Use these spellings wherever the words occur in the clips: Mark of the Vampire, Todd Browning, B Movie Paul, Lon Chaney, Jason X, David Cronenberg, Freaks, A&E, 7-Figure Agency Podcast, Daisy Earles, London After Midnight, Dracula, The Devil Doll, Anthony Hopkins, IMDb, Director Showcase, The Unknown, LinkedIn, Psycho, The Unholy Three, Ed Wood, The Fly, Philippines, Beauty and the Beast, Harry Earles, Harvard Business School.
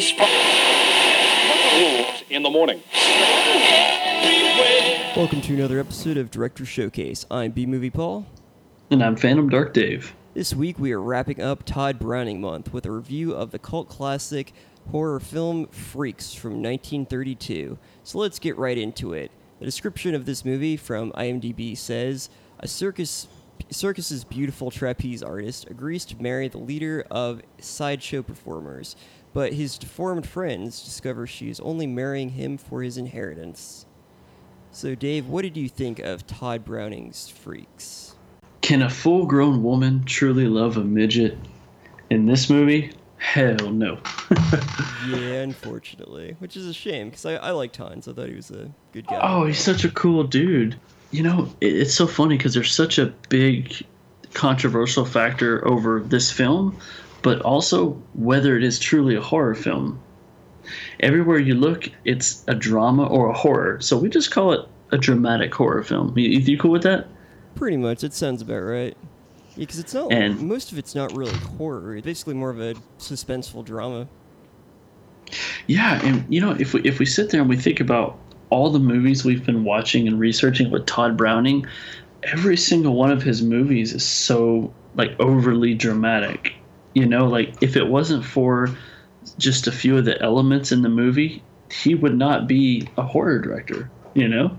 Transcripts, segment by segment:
police in the morning. Welcome to another episode of Director Showcase. I'm B Movie Paul. And I'm Phantom Dark Dave. This week we are wrapping up Todd Browning month with a review of the cult classic horror film Freaks from 1932. So let's get right into it. The description of this movie from IMDb says, a circus's beautiful trapeze artist agrees to marry the leader of sideshow performers, but his deformed friends discover she is only marrying him for his inheritance. So Dave, what did you think of Todd Browning's Freaks? Can a full-grown woman truly love a midget in this movie? Hell no. Yeah, unfortunately. Which is a shame, because I liked Hans. I thought he was a good guy. Oh, he's such a cool dude. You know, it's so funny, because there's such a big controversial factor over this film, but also whether it is truly a horror film. Everywhere you look, it's a drama or a horror. So we just call it a dramatic horror film. You cool with that? Pretty much. It sounds about right. Because it's not, and most of it's not really horror. It's basically more of a suspenseful drama. Yeah, and you know, if we sit there and we think about all the movies we've been watching and researching with Todd Browning, every single one of his movies is so like overly dramatic. You know, like if it wasn't for just a few of the elements in the movie, he would not be a horror director. You know?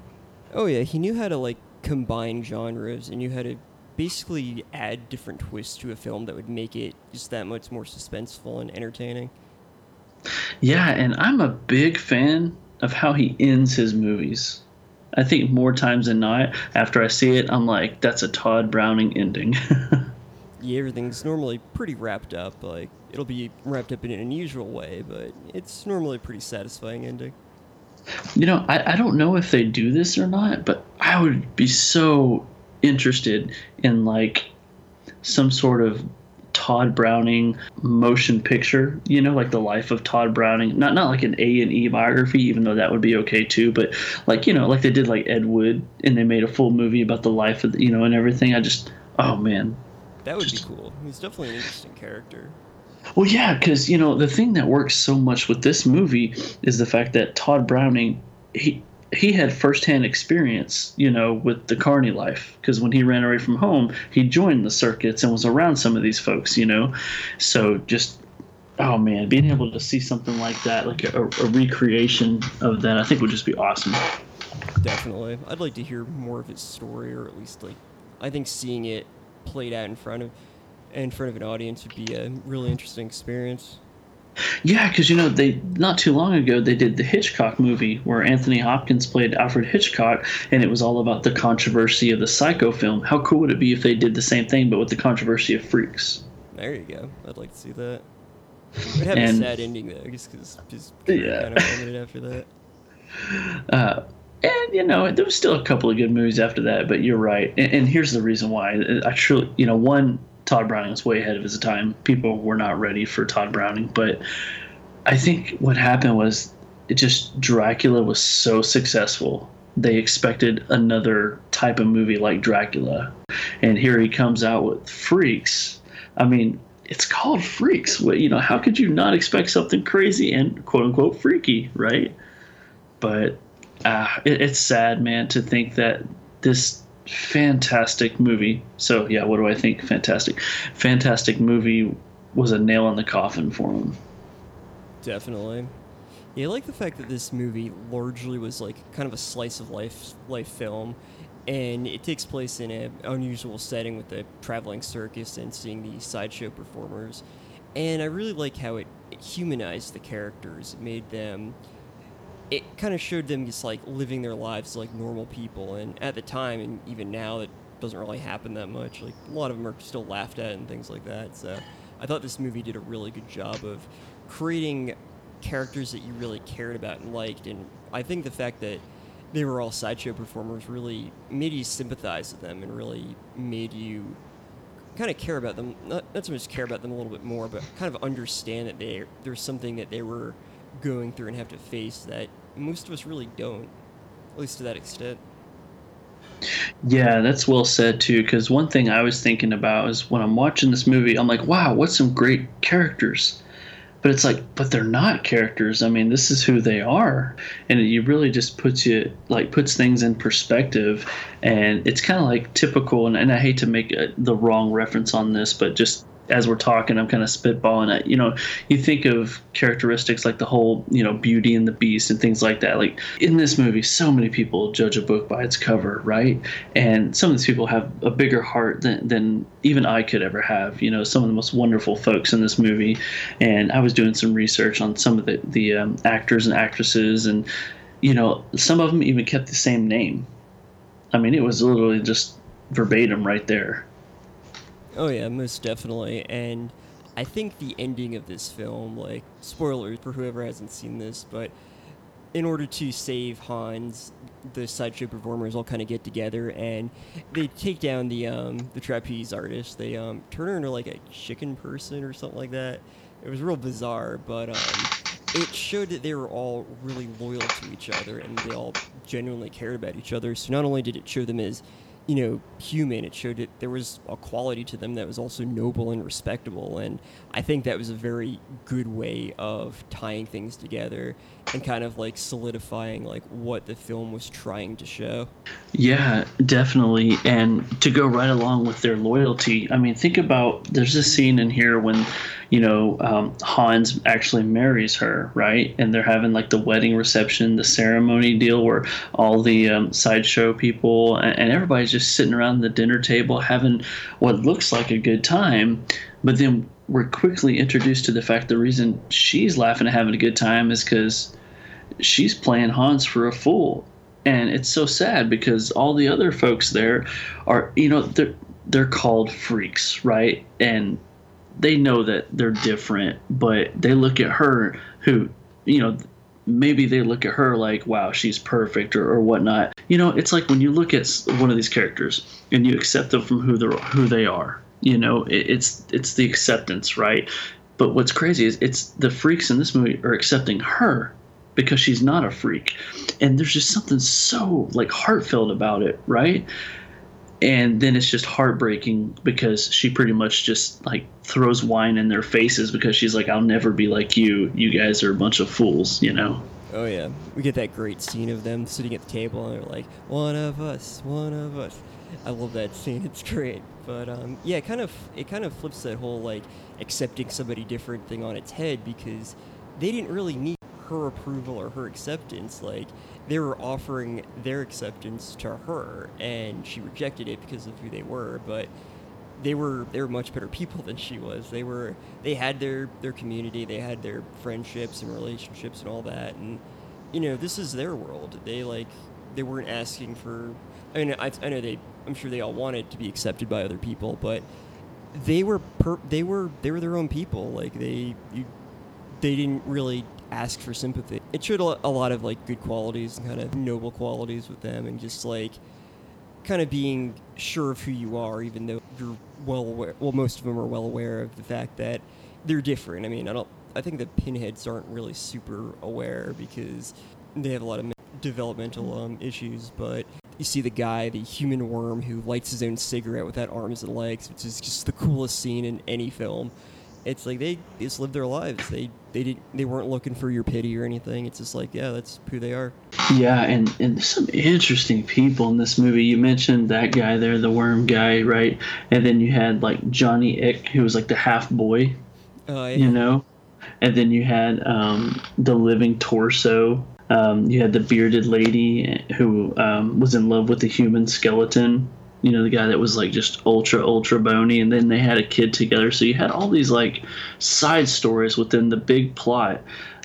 Oh yeah, he knew how to like combine genres and knew how to basically add different twists to a film that would make it just that much more suspenseful and entertaining. Yeah, and I'm a big fan of how he ends his movies. I think more times than not, after I see it, I'm like, that's a Todd Browning ending. Yeah, everything's normally pretty wrapped up. Like, it'll be wrapped up in an unusual way, but it's normally a pretty satisfying ending. You know, I don't know if they do this or not, but I would be so interested in like some sort of Todd Browning motion picture, you know, like the life of Todd Browning, not like an A&E biography, even though that would be okay too, but like, you know, like they did like Ed Wood and they made a full movie about the life of, you know, and everything. I just, oh man, that would be cool. He's definitely an interesting character. Well, yeah, because, you know, the thing that works so much with this movie is the fact that Todd Browning, he had firsthand experience, you know, with the carny life, because when he ran away from home, he joined the circuits and was around some of these folks, you know. So just, oh man, being able to see something like that, like a recreation of that, I think would just be awesome. Definitely. I'd like to hear more of his story, or at least like, I think seeing it played out in front of an audience would be a really interesting experience. Yeah, because, you know, they not too long ago they did the Hitchcock movie where Anthony Hopkins played Alfred Hitchcock, and it was all about the controversy of the Psycho film. How cool would it be if they did the same thing but with the controversy of Freaks? There you go. I'd like to see that. It would have a sad ending though, just because yeah, kind of ended after that. And, you know, there was still a couple of good movies after that, but you're right. And here's the reason why. I truly, you know, one, Todd Browning was way ahead of his time. People were not ready for Todd Browning. But I think what happened was it just Dracula was so successful. They expected another type of movie like Dracula. And here he comes out with Freaks. I mean, it's called Freaks. You know, how could you not expect something crazy and quote unquote freaky, right? But it's sad, man, to think that this fantastic movie. So yeah, what do I think? Fantastic movie was a nail in the coffin for him. Definitely. Yeah, I like the fact that this movie largely was like kind of a slice of life film, and it takes place in an unusual setting with the traveling circus and seeing the sideshow performers. And I really like how it humanized the characters. It made them. It kind of showed them just, like, living their lives like normal people, and at the time, and even now, it doesn't really happen that much. Like, a lot of them are still laughed at and things like that, so I thought this movie did a really good job of creating characters that you really cared about and liked, and I think the fact that they were all sideshow performers really made you sympathize with them and really made you kind of care about them. Not so much care about them a little bit more, but kind of understand that there's something that they were going through and have to face that most of us really don't, at least to that extent. Yeah, that's well said too, because one thing I was thinking about is when I'm watching this movie, I'm like, wow, what some great characters. But it's like, but they're not characters. I mean, this is who they are. And it really just puts things in perspective. And it's kind of like typical, and I hate to make the wrong reference on this, but just as we're talking, I'm kind of spitballing it. You know, you think of characteristics like the whole, you know, Beauty and the Beast and things like that. Like in this movie, so many people judge a book by its cover, right? And some of these people have a bigger heart than even I could ever have. You know, some of the most wonderful folks in this movie. And I was doing some research on some of the actors and actresses, and, you know, some of them even kept the same name. I mean, it was literally just verbatim right there. Oh yeah, most definitely, and I think the ending of this film, like, spoilers for whoever hasn't seen this, but in order to save Hans, the sideshow performers all kind of get together, and they take down the trapeze artist. They turn her into, like, a chicken person or something like that. It was real bizarre, but it showed that they were all really loyal to each other, and they all genuinely cared about each other, so not only did it show them as, you know, human, it showed that there was a quality to them that was also noble and respectable, and I think that was a very good way of tying things together and kind of, like, solidifying, like, what the film was trying to show. Yeah, definitely, and to go right along with their loyalty, I mean, think about, there's this scene in here when, you know, Hans actually marries her, right? And they're having, like, the wedding reception, the ceremony deal where all the sideshow people and everybody's just sitting around the dinner table having what looks like a good time. But then we're quickly introduced to the fact the reason she's laughing and having a good time is because she's playing Hans for a fool. And it's so sad because all the other folks there are, you know, they're called freaks, right? And they know that they're different, but they look at her who, you know, maybe they look at her like, wow, she's perfect or whatnot. You know, it's like when you look at one of these characters and you accept them from who they are, you know, it's the acceptance, right? But what's crazy is it's the freaks in this movie are accepting her because she's not a freak. And there's just something so, like, heartfelt about it, right? And then it's just heartbreaking because she pretty much just, like, throws wine in their faces because she's like, I'll never be like you. You guys are a bunch of fools, you know? Oh, yeah. We get that great scene of them sitting at the table and they're like, one of us, one of us. I love that scene. It's great. But, yeah, it kind of flips that whole, like, accepting somebody different thing on its head because they didn't really need her approval or her acceptance. Like, they were offering their acceptance to her, and she rejected it because of who they were. But they were much better people than she was. They had their community, they had their friendships and relationships and all that. And, you know, this is their world. They weren't asking for. I mean, I know I'm sure they all wanted to be accepted by other people, but they were their own people. Like they didn't really ask for sympathy. It showed a lot of, like, good qualities and kind of noble qualities with them, and just, like, kind of being sure of who you are, even though you're well aware. Well, most of them are well aware of the fact that they're different. I mean, I think the pinheads aren't really super aware because they have a lot of developmental issues. But you see the guy, the human worm, who lights his own cigarette without arms and legs, which is just the coolest scene in any film. It's like they just lived their lives. They weren't looking for your pity or anything. It's just like, yeah, that's who they are. Yeah, and there's some interesting people in this movie. You mentioned that guy there, the worm guy, right? And then you had, like, Johnny Ick, who was, like, the half boy, yeah. You know? And then you had the living torso. You had the bearded lady who was in love with the human skeleton. You know, the guy that was, like, just ultra, ultra bony, and then they had a kid together. So you had all these, like, side stories within the big plot.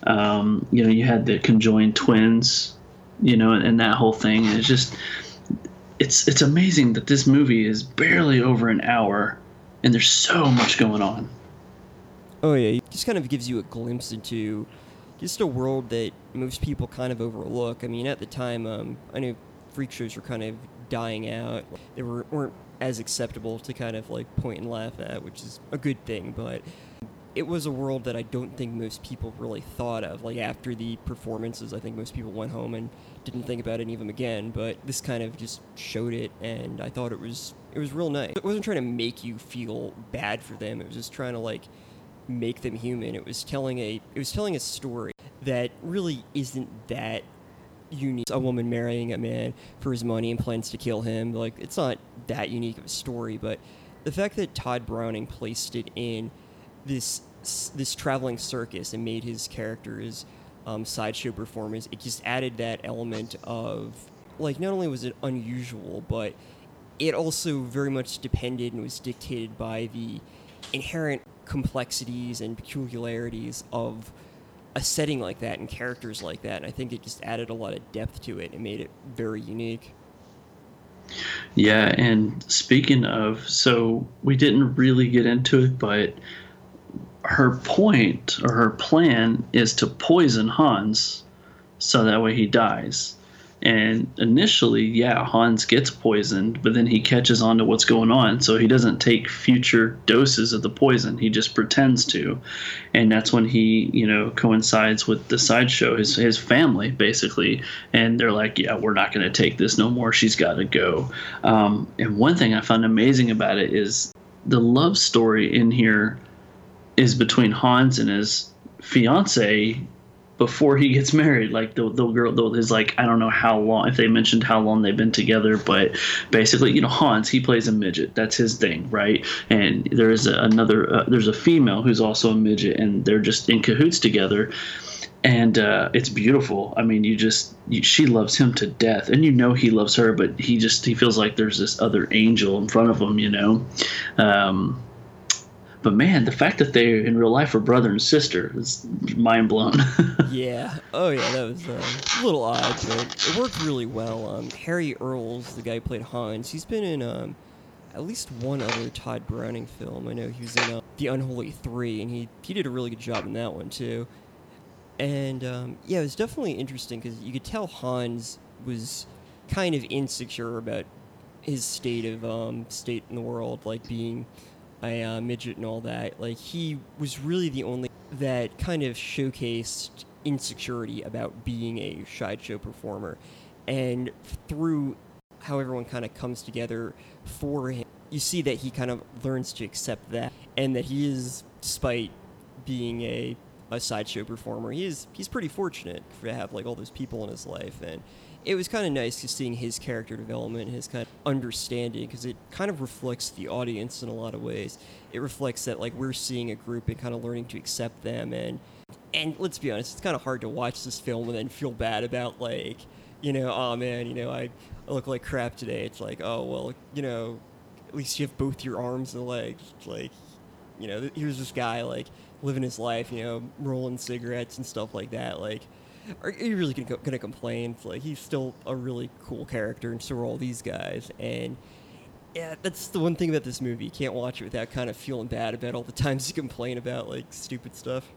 You know, you had the conjoined twins, you know, and that whole thing. And it's just it's amazing that this movie is barely over an hour, and there's so much going on. Oh, yeah. It just kind of gives you a glimpse into just a world that most people kind of overlook. I mean, at the time, I knew freak shows were kind of dying out. They weren't as acceptable to kind of, like, point and laugh at, which is a good thing, but it was a world that I don't think most people really thought of. Like, after the performances, I think most people went home and didn't think about any of them again, but this kind of just showed it, and I thought it was real nice. It wasn't trying to make you feel bad for them. It was just trying to, like, make them human. It was telling a story that really isn't that unique. A woman marrying a man for his money and plans to kill him. Like, it's not that unique of a story, but the fact that Todd Browning placed it in this traveling circus and made his characters sideshow performers, it just added that element of, like, not only was it unusual, but it also very much depended and was dictated by the inherent complexities and peculiarities of a setting like that and characters like that. And I think it just added a lot of depth to it and made it very unique. Yeah, and speaking of, so we didn't really get into it, but her point or her plan is to poison Hans so that way he dies. And initially, yeah, Hans gets poisoned, but then he catches on to what's going on, so he doesn't take future doses of the poison. He just pretends to. And that's when he, you know, coincides with the sideshow, his family, basically. And they're like, yeah, we're not going to take this no more. She's got to go. And one thing I found amazing about it is the love story in here is between Hans and his fiancée before he gets married. Like, the girl, is like, I don't know how long, if they mentioned how long they've been together, but basically, you know, Hans, he plays a midget. That's his thing, right? And there is there's a female who's also a midget, and they're just in cahoots together. And it's beautiful. I mean, she loves him to death, and you know he loves her, but he feels like there's this other angel in front of him, you know? But man, the fact that they in real life are brother and sister is mind blown. Yeah. Oh yeah, that was a little odd, but it worked really well. Harry Earles, the guy who played Hans, he's been in at least one other Todd Browning film. I know he was in The Unholy Three, and he did a really good job in that one too. And yeah, it was definitely interesting because you could tell Hans was kind of insecure about his state in the world, like being a midget and all that. Like, he was really the only that kind of showcased insecurity about being a sideshow performer. And through how everyone kind of comes together for him, you see that he kind of learns to accept that, and that he is, despite being a sideshow performer, he's pretty fortunate to have, like, all those people in his life. And it was kind of nice just seeing his character development and his kind of understanding, because it kind of reflects the audience in a lot of ways. It reflects that, like, we're seeing a group and kind of learning to accept them. And let's be honest, it's kind of hard to watch this film and then feel bad about, like, you know, oh man, you know, I look like crap today. It's like, oh, well, you know, at least you have both your arms and legs. It's like, you know, here's this guy, like, living his life, you know, rolling cigarettes and stuff like that. Like, are you really gonna complain? It's like, he's still a really cool character, and so are all these guys. And yeah, that's the one thing about this movie. You can't watch it without kind of feeling bad about all the times you complain about, like, stupid stuff.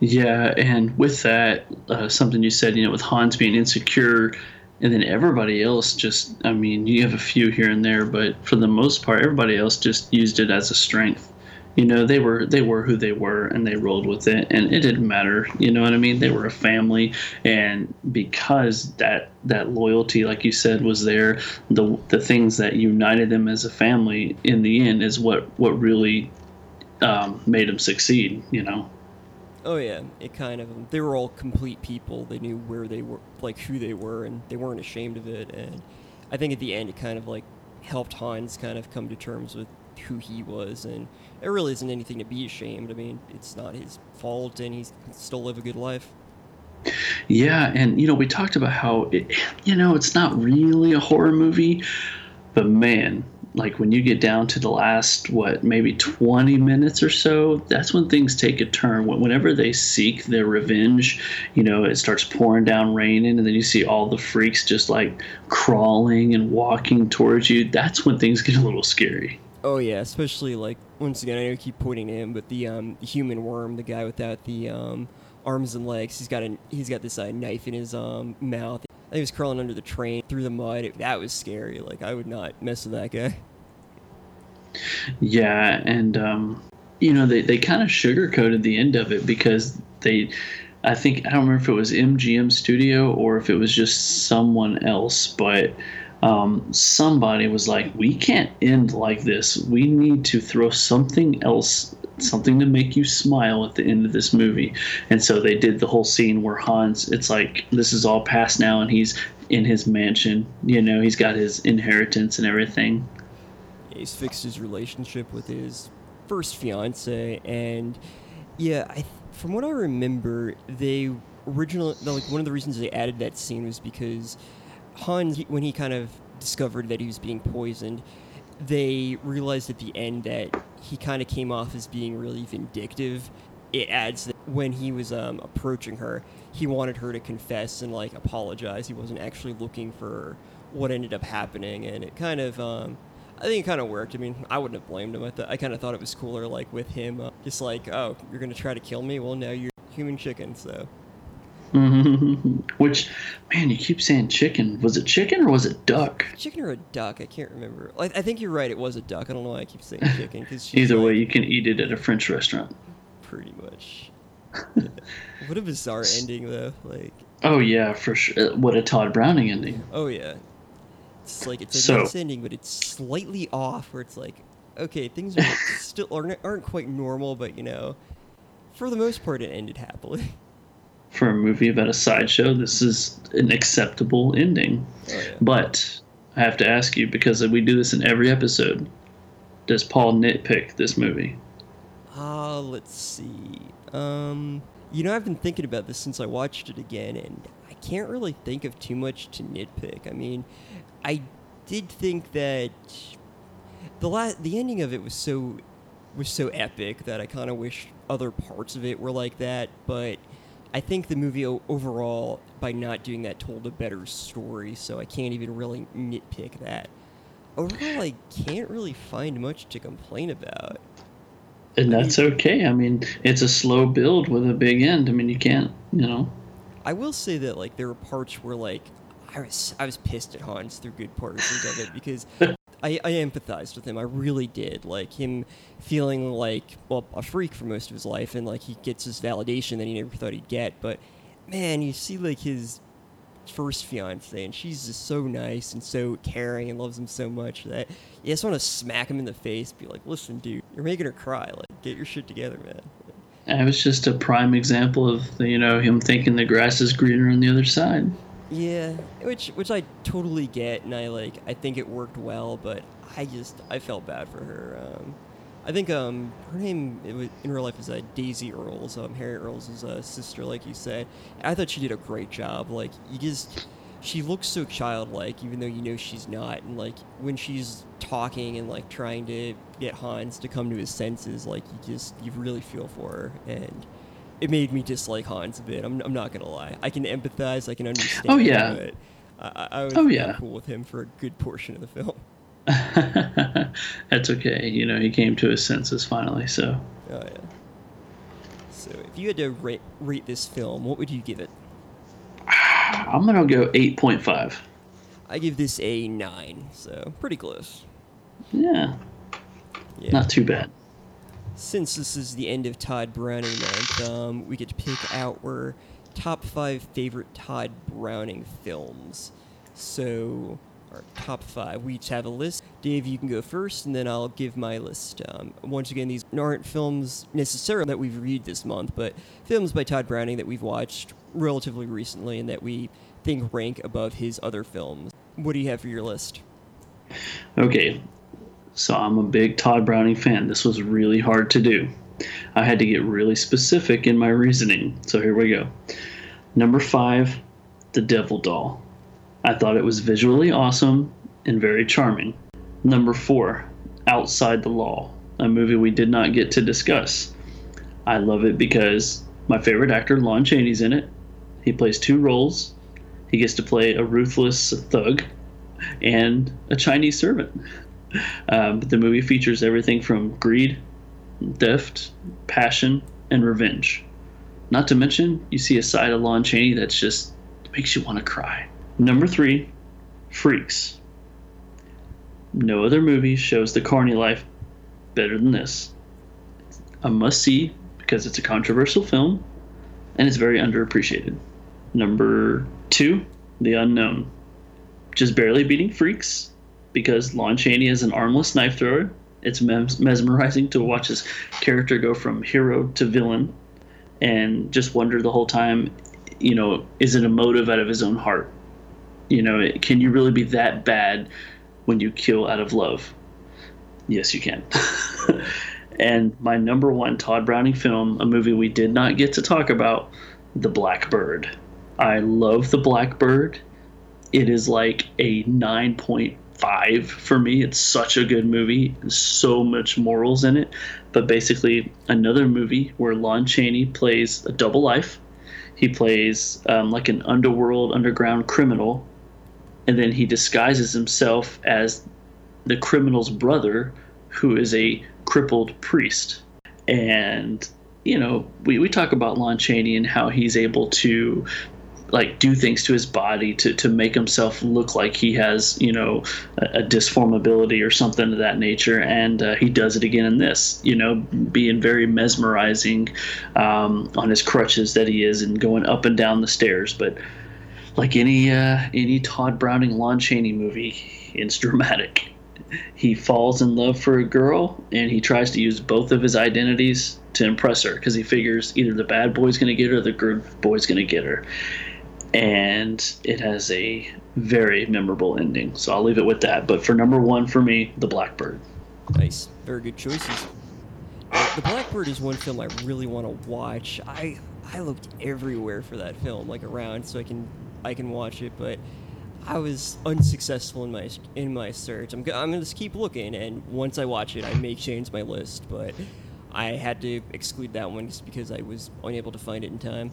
Yeah, and with that, something you said, you know, with Hans being insecure, and then everybody else just, I mean, you have a few here and there, but for the most part, everybody else just used it as a strength. You know, they were who they were, and they rolled with it, and it didn't matter. You know what I mean? They were a family, and because that loyalty, like you said, was there, the things that united them as a family in the end is what really made them succeed, you know? Oh yeah, it kind of, they were all complete people. They knew where they were, like, who they were, and they weren't ashamed of it. And I think at the end, it kind of, like, helped Hans kind of come to terms with who he was, and it really isn't anything to be ashamed. I mean, it's not his fault, and he can still live a good life. Yeah, and, you know, we talked about how, you know, it's not really a horror movie, but man, like, when you get down to the last, maybe 20 minutes or so, that's when things take a turn. Whenever they seek their revenge, you know, it starts pouring down raining, and then you see all the freaks just, like, crawling and walking towards you. That's when things get a little scary. Oh yeah, especially, like, once again, I know I keep pointing to him, but the human worm, the guy without the arms and legs, he's got this knife in his mouth. I think he was crawling under the train through the mud. That was scary. Like, I would not mess with that guy. Yeah, and you know, they kind of sugarcoated the end of it, because I don't remember if it was MGM Studio or if it was just someone else, but somebody was like, we can't end like this. We need to throw something else something to make you smile at the end of this movie. And so they did the whole scene where Hans, it's like, this is all past now, and he's in his mansion. You know, he's got his inheritance and everything. He's fixed his relationship with his first fiance, and yeah, from what I remember, they originally, like, one of the reasons they added that scene was because Hans, when he kind of discovered that he was being poisoned, they realized at the end that he kind of came off as being really vindictive. It adds that when he was approaching her, he wanted her to confess and, like, apologize. He wasn't actually looking for what ended up happening, and it kind of, I think it kind of worked. I mean, I wouldn't have blamed him. I kind of thought it was cooler, like, with him, just like, oh, you're going to try to kill me? Well, now you're a human chicken, so. Mm-hmm. Which, man, you keep saying chicken. Was it chicken or was it duck? Chicken or a duck? I can't remember. I think you're right. It was a duck. I don't know why I keep saying chicken. 'Cause either way, you can eat it at a French restaurant. Pretty much. Yeah. What a bizarre ending, though. Like. Oh, yeah, for sure. What a Todd Browning ending. Oh, yeah. It's like it's a nice ending, but it's slightly off, where it's like, okay, things are still aren't quite normal, but, you know, for the most part, it ended happily. For a movie about a sideshow, this is an acceptable ending. Oh, yeah. But I have to ask you, because we do this in every episode, does Paul nitpick this movie? Let's see. You know, I've been thinking about this since I watched it again, and I can't really think of too much to nitpick. I mean, I did think that the ending of it was so epic that I kind of wish other parts of it were like that, but I think the movie overall, by not doing that, told a better story, so I can't even really nitpick that. Overall, I can't really find much to complain about. And that's okay. I mean, it's a slow build with a big end. I mean, you can't, you know. I will say that, like, there were parts where, like, I was pissed at Hans through good portions of it, because I empathized with him. I really did. Like, him feeling like, well, a freak for most of his life, and, like, he gets this validation that he never thought he'd get. But, man, you see, like, his first fiancée, and she's just so nice and so caring and loves him so much that you just want to smack him in the face, be like, listen, dude, you're making her cry. Like, get your shit together, man. It was just a prime example of, you know, him thinking the grass is greener on the other side. Yeah, which I totally get, and I think it worked well, but I felt bad for her. I think her name in real life is Daisy Earles. Harry Earles is a sister, like you said. I thought she did a great job. Like, she looks so childlike, even though you know she's not. And, like, when she's talking and, like, trying to get Hans to come to his senses, like, you really feel for her, and it made me dislike Hans a bit. I'm not gonna lie. I can empathize. I can understand. Oh yeah. It, but I was cool with him for a good portion of the film. That's okay. You know, he came to his senses finally. So. Oh yeah. So if you had to rate this film, what would you give it? I'm gonna go 8.5. I give this a 9. So pretty close. Yeah. Not too bad. Since this is the end of Todd Browning month, we get to pick out our top 5 favorite Todd Browning films. So, our top 5. We each have a list. Dave, you can go first, and then I'll give my list. Once again, these aren't films necessarily that we've reviewed this month, but films by Todd Browning that we've watched relatively recently and that we think rank above his other films. What do you have for your list? Okay. So I'm a big Todd Browning fan. This was really hard to do. I had to get really specific in my reasoning. So here we go. Number 5, The Devil Doll. I thought it was visually awesome and very charming. Number 4, Outside the Law, a movie we did not get to discuss. I love it because my favorite actor, Lon Chaney's in it. He plays 2 roles. He gets to play a ruthless thug and a Chinese servant. But the movie features everything from greed, theft, passion, and revenge. Not to mention, you see a side of Lon Chaney that just makes you want to cry. Number 3, Freaks. No other movie shows the carny life better than this. A must-see because it's a controversial film, and it's very underappreciated. Number 2, The Unknown. Just barely beating Freaks, because Lon Chaney is an armless knife thrower It's mesmerizing to watch this character go from hero to villain and just wonder the whole time, you know, is it a motive out of his own heart? You know, can you really be that bad when you kill out of love? Yes, you can. And my number one Todd Browning film, a movie we did not get to talk about, The Blackbird. I love The Blackbird. It is like a 9.5 for me. It's such a good movie. There's so much morals in it. But basically another movie where Lon Chaney plays a double life. He plays like an underground criminal, and then he disguises himself as the criminal's brother, who is a crippled priest. And, you know, we talk about Lon Chaney and how he's able to, like, do things to his body to make himself look like he has, you know, a disformability or something of that nature. And he does it again in this, you know, being very mesmerizing on his crutches that he is and going up and down the stairs. But like any Todd Browning, Lon Chaney movie, it's dramatic. He falls in love for a girl, and he tries to use both of his identities to impress her because he figures either the bad boy's going to get her or the good boy's going to get her. And it has a very memorable ending. So I'll leave it with that. But for number one for me, The Blackbird. Nice. Very good choices. The Blackbird is one film I really want to watch. I looked everywhere for that film, like around, so I can watch it, but I was unsuccessful in my search. I'm gonna just keep looking, and once I watch it, I may change my list. But I had to exclude that one just because I was unable to find it in time.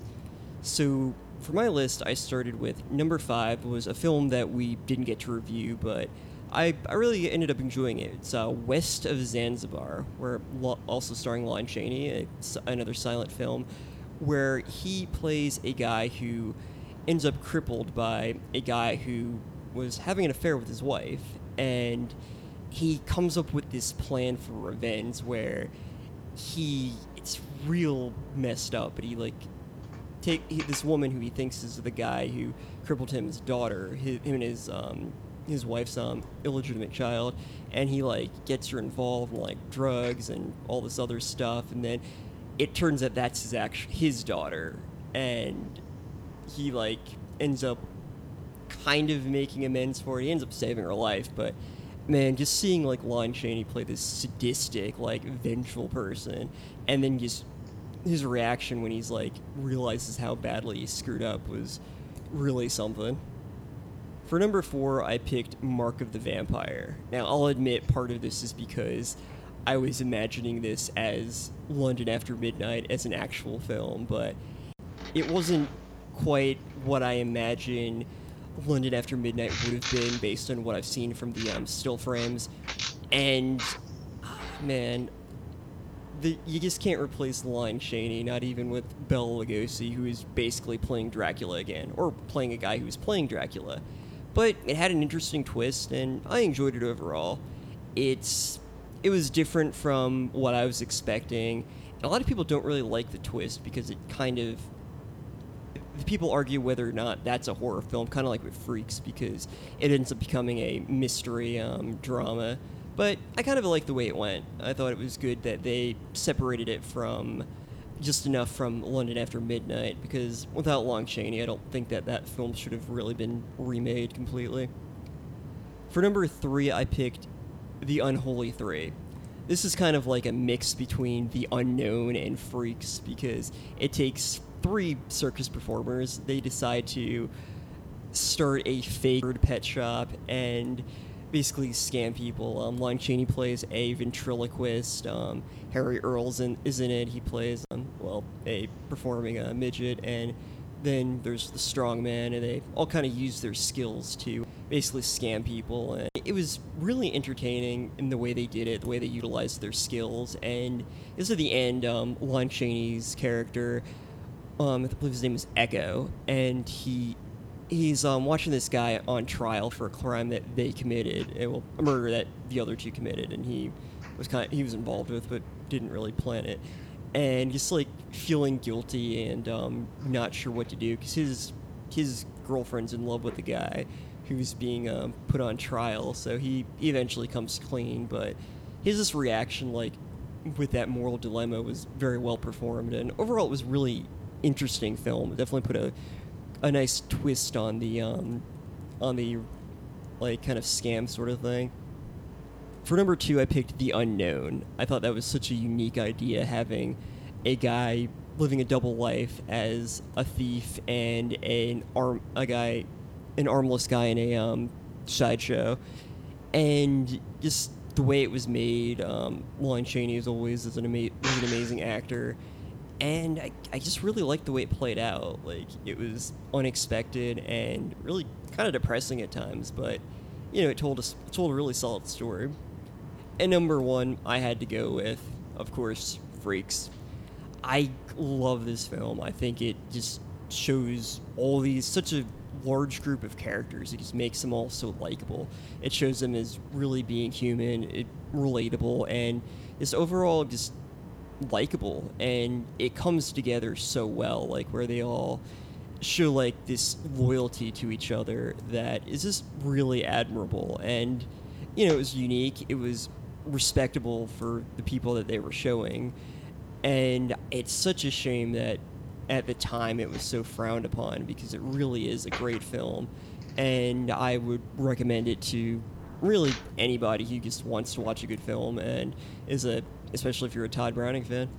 So for my list, I started with number 5, was a film that we didn't get to review, but I really ended up enjoying it. It's West of Zanzibar, where also starring Lon Chaney. It's another silent film where he plays a guy who ends up crippled by a guy who was having an affair with his wife, and he comes up with this plan for revenge where it's real messed up, but he this woman who he thinks is the guy who crippled him, his daughter, him and his wife's illegitimate child, and he gets her involved in drugs and all this other stuff, and then it turns out that's his daughter, and he ends up kind of making amends for it. He ends up saving her life, but man, just seeing Lon Chaney play this sadistic, vengeful person, and then just his reaction when he's realizes how badly he screwed up was really something. For number 4, I picked Mark of the Vampire. Now, I'll admit part of this is because I was imagining this as London After Midnight as an actual film, but it wasn't quite what I imagine London After Midnight would have been based on what I've seen from the still frames. And man, you just can't replace Lon Chaney, not even with Bela Lugosi, who is basically playing Dracula again, or playing a guy who was playing Dracula. But it had an interesting twist, and I enjoyed it overall. It was different from what I was expecting. And a lot of people don't really like the twist because it kind of... people argue whether or not that's a horror film, kind of like with Freaks, because it ends up becoming a mystery drama. But I kind of liked the way it went. I thought it was good that they separated it from just enough from London After Midnight, because without Lon Chaney, I don't think that film should have really been remade completely. For number 3, I picked The Unholy Three. This is kind of like a mix between The Unknown and Freaks, because it takes 3 circus performers. They decide to start a fake pet shop and basically scam people. Lon Chaney plays a ventriloquist. Harry Earles is in it. He plays a performing midget, and then there's the strongman, and they all kind of use their skills to basically scam people. And it was really entertaining in the way they did it, the way they utilized their skills. And this is at the end, Lon Chaney's character, I believe his name is Echo, and he's watching this guy on trial for a crime that they committed, a murder that the other two committed, and he was involved with, but didn't really plan it, and just feeling guilty and not sure what to do because his girlfriend's in love with the guy who's being put on trial, so he eventually comes clean, but his reaction, like, with that moral dilemma was very well performed, and overall it was really interesting film. It definitely put a nice twist on the like kind of scam sort of thing. For number two, I picked The Unknown. I thought that was such a unique idea, having a guy living a double life as a thief and an armless guy in a sideshow, and just the way it was made. Lon Chaney is an amazing actor, and I just really liked the way it played out. Like, it was unexpected and really kind of depressing at times, but you know, it told a really solid story. And number one, I had to go with, of course, Freaks. I love this film. I think it just shows such a large group of characters. It just makes them all so likable. It shows them as really being human, relatable, and just overall just likable. And it comes together so well, like where they all show like this loyalty to each other that is just really admirable. And you know, it was unique. It was respectable for the people that they were showing. And it's such a shame that at the time it was so frowned upon, because it really is a great film, and I would recommend it to really anybody who just wants to watch a good film, and especially if you're a Todd Browning fan.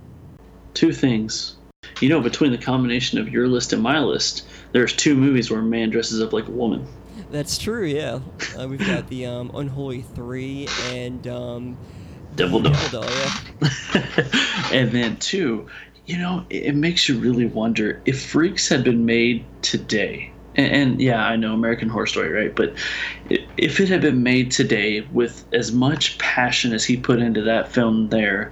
Two things. You know, between the combination of your list and my list, there's two movies where a man dresses up like a woman. That's true, yeah. We've got the Unholy Three and Devil Doll. Yeah. And then two, you know, it makes you really wonder if Freaks had been made today. And yeah, I know, American Horror Story, right? But if it had been made today with as much passion as he put into that film there,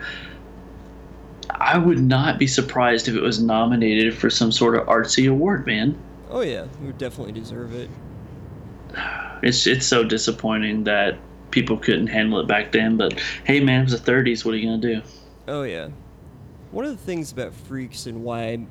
I would not be surprised if it was nominated for some sort of artsy award, man. Oh yeah, we would definitely deserve it. It's so disappointing that people couldn't handle it back then, but hey man, it was the 30s, what are you going to do? Oh yeah. One of the things about Freaks and why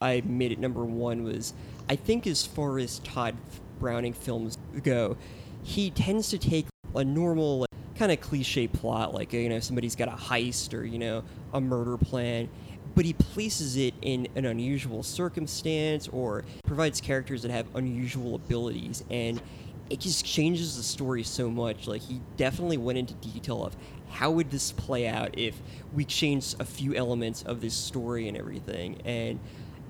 I made it number one was, I think as far as Todd Browning films go, he tends to take a normal, like, kind of cliche plot, like, you know, somebody's got a heist or, you know, a murder plan, but he places it in an unusual circumstance or provides characters that have unusual abilities, and it just changes the story so much. Like, he definitely went into detail of, how would this play out if we changed a few elements of this story and everything? And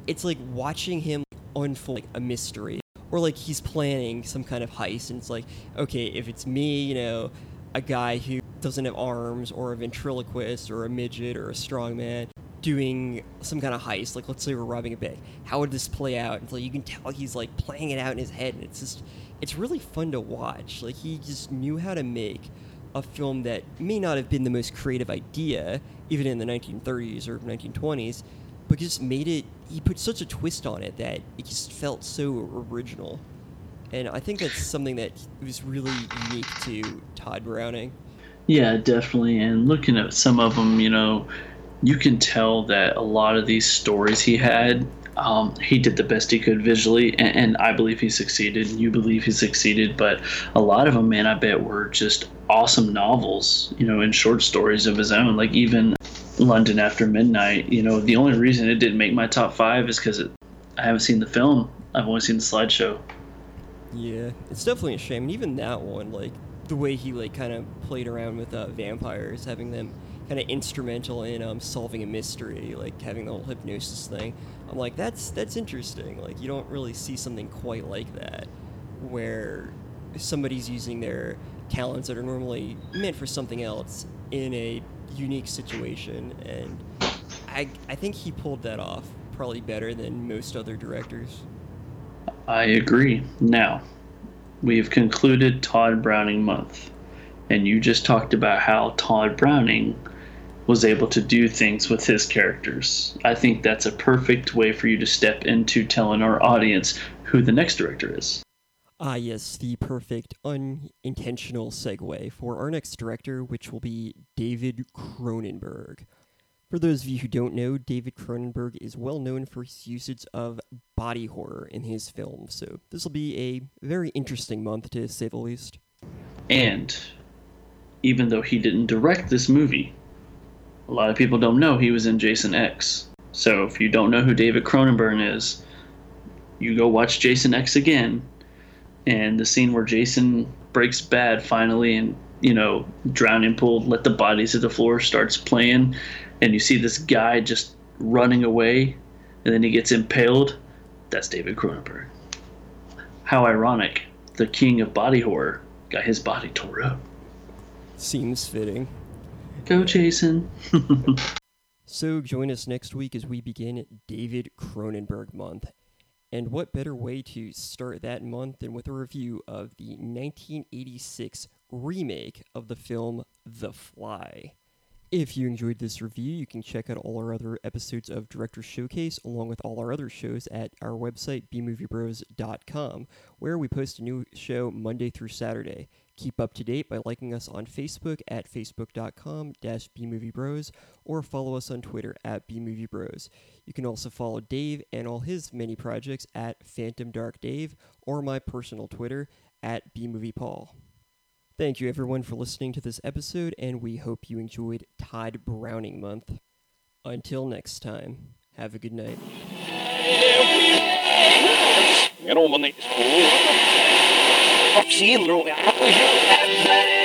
it's like watching him unfold like a mystery, or like he's planning some kind of heist, and it's like, okay, if it's me, you know, a guy who doesn't have arms, or a ventriloquist, or a midget, or a strongman, doing some kind of heist, like let's say we're robbing a bank, how would this play out? And so you can tell he's like playing it out in his head, and it's really fun to watch. Like, he just knew how to make a film that may not have been the most creative idea, even in the 1930s or 1920s, but just made it, he put such a twist on it that it just felt so original. And I think that's something that was really unique to Todd Browning. Yeah, definitely. And looking at some of them, you know, you can tell that a lot of these stories he had, he did the best he could visually, and I believe he succeeded, and you believe he succeeded, but a lot of them, man, I bet were just awesome novels, you know, and short stories of his own, like even London After Midnight. You know, the only reason it didn't make my top five is because I haven't seen the film. I've only seen the slideshow. Yeah, it's definitely a shame. And even that one, like, the way he, like, kind of played around with vampires, having them kind of instrumental in solving a mystery, like having the whole hypnosis thing. I'm like, that's interesting. Like, you don't really see something quite like that, where somebody's using their talents that are normally meant for something else in a unique situation. And I think he pulled that off probably better than most other directors. I agree. Now, we've concluded Todd Browning month, and you just talked about how Todd Browning was able to do things with his characters. I think that's a perfect way for you to step into telling our audience who the next director is. Ah, yes, the perfect unintentional segue for our next director, which will be David Cronenberg. For those of you who don't know, David Cronenberg is well known for his usage of body horror in his films, so this will be a very interesting month, to say the least. And even though he didn't direct this movie. A lot of people don't know he was in Jason X. So if you don't know who David Cronenberg is, you go watch Jason X again, and the scene where Jason breaks bad finally and, you know, drowning pool, let the bodies hit the floor, starts playing, and you see this guy just running away, and then he gets impaled. That's David Cronenberg. How ironic. The king of body horror got his body tore up. Seems fitting. Go, Jason. So join us next week as we begin David Cronenberg Month. And what better way to start that month than with a review of the 1986 remake of the film The Fly. If you enjoyed this review, you can check out all our other episodes of Director Showcase, along with all our other shows at our website, bmoviebros.com, where we post a new show Monday through Saturday. Keep up to date by liking us on Facebook at facebook.com/bmoviebros, or follow us on Twitter at bmoviebros. You can also follow Dave and all his many projects at Phantom Dark Dave, or my personal Twitter at B Movie Paul. Thank you, everyone, for listening to this episode, and we hope you enjoyed Todd Browning Month. Until next time, have a good night. Get on my next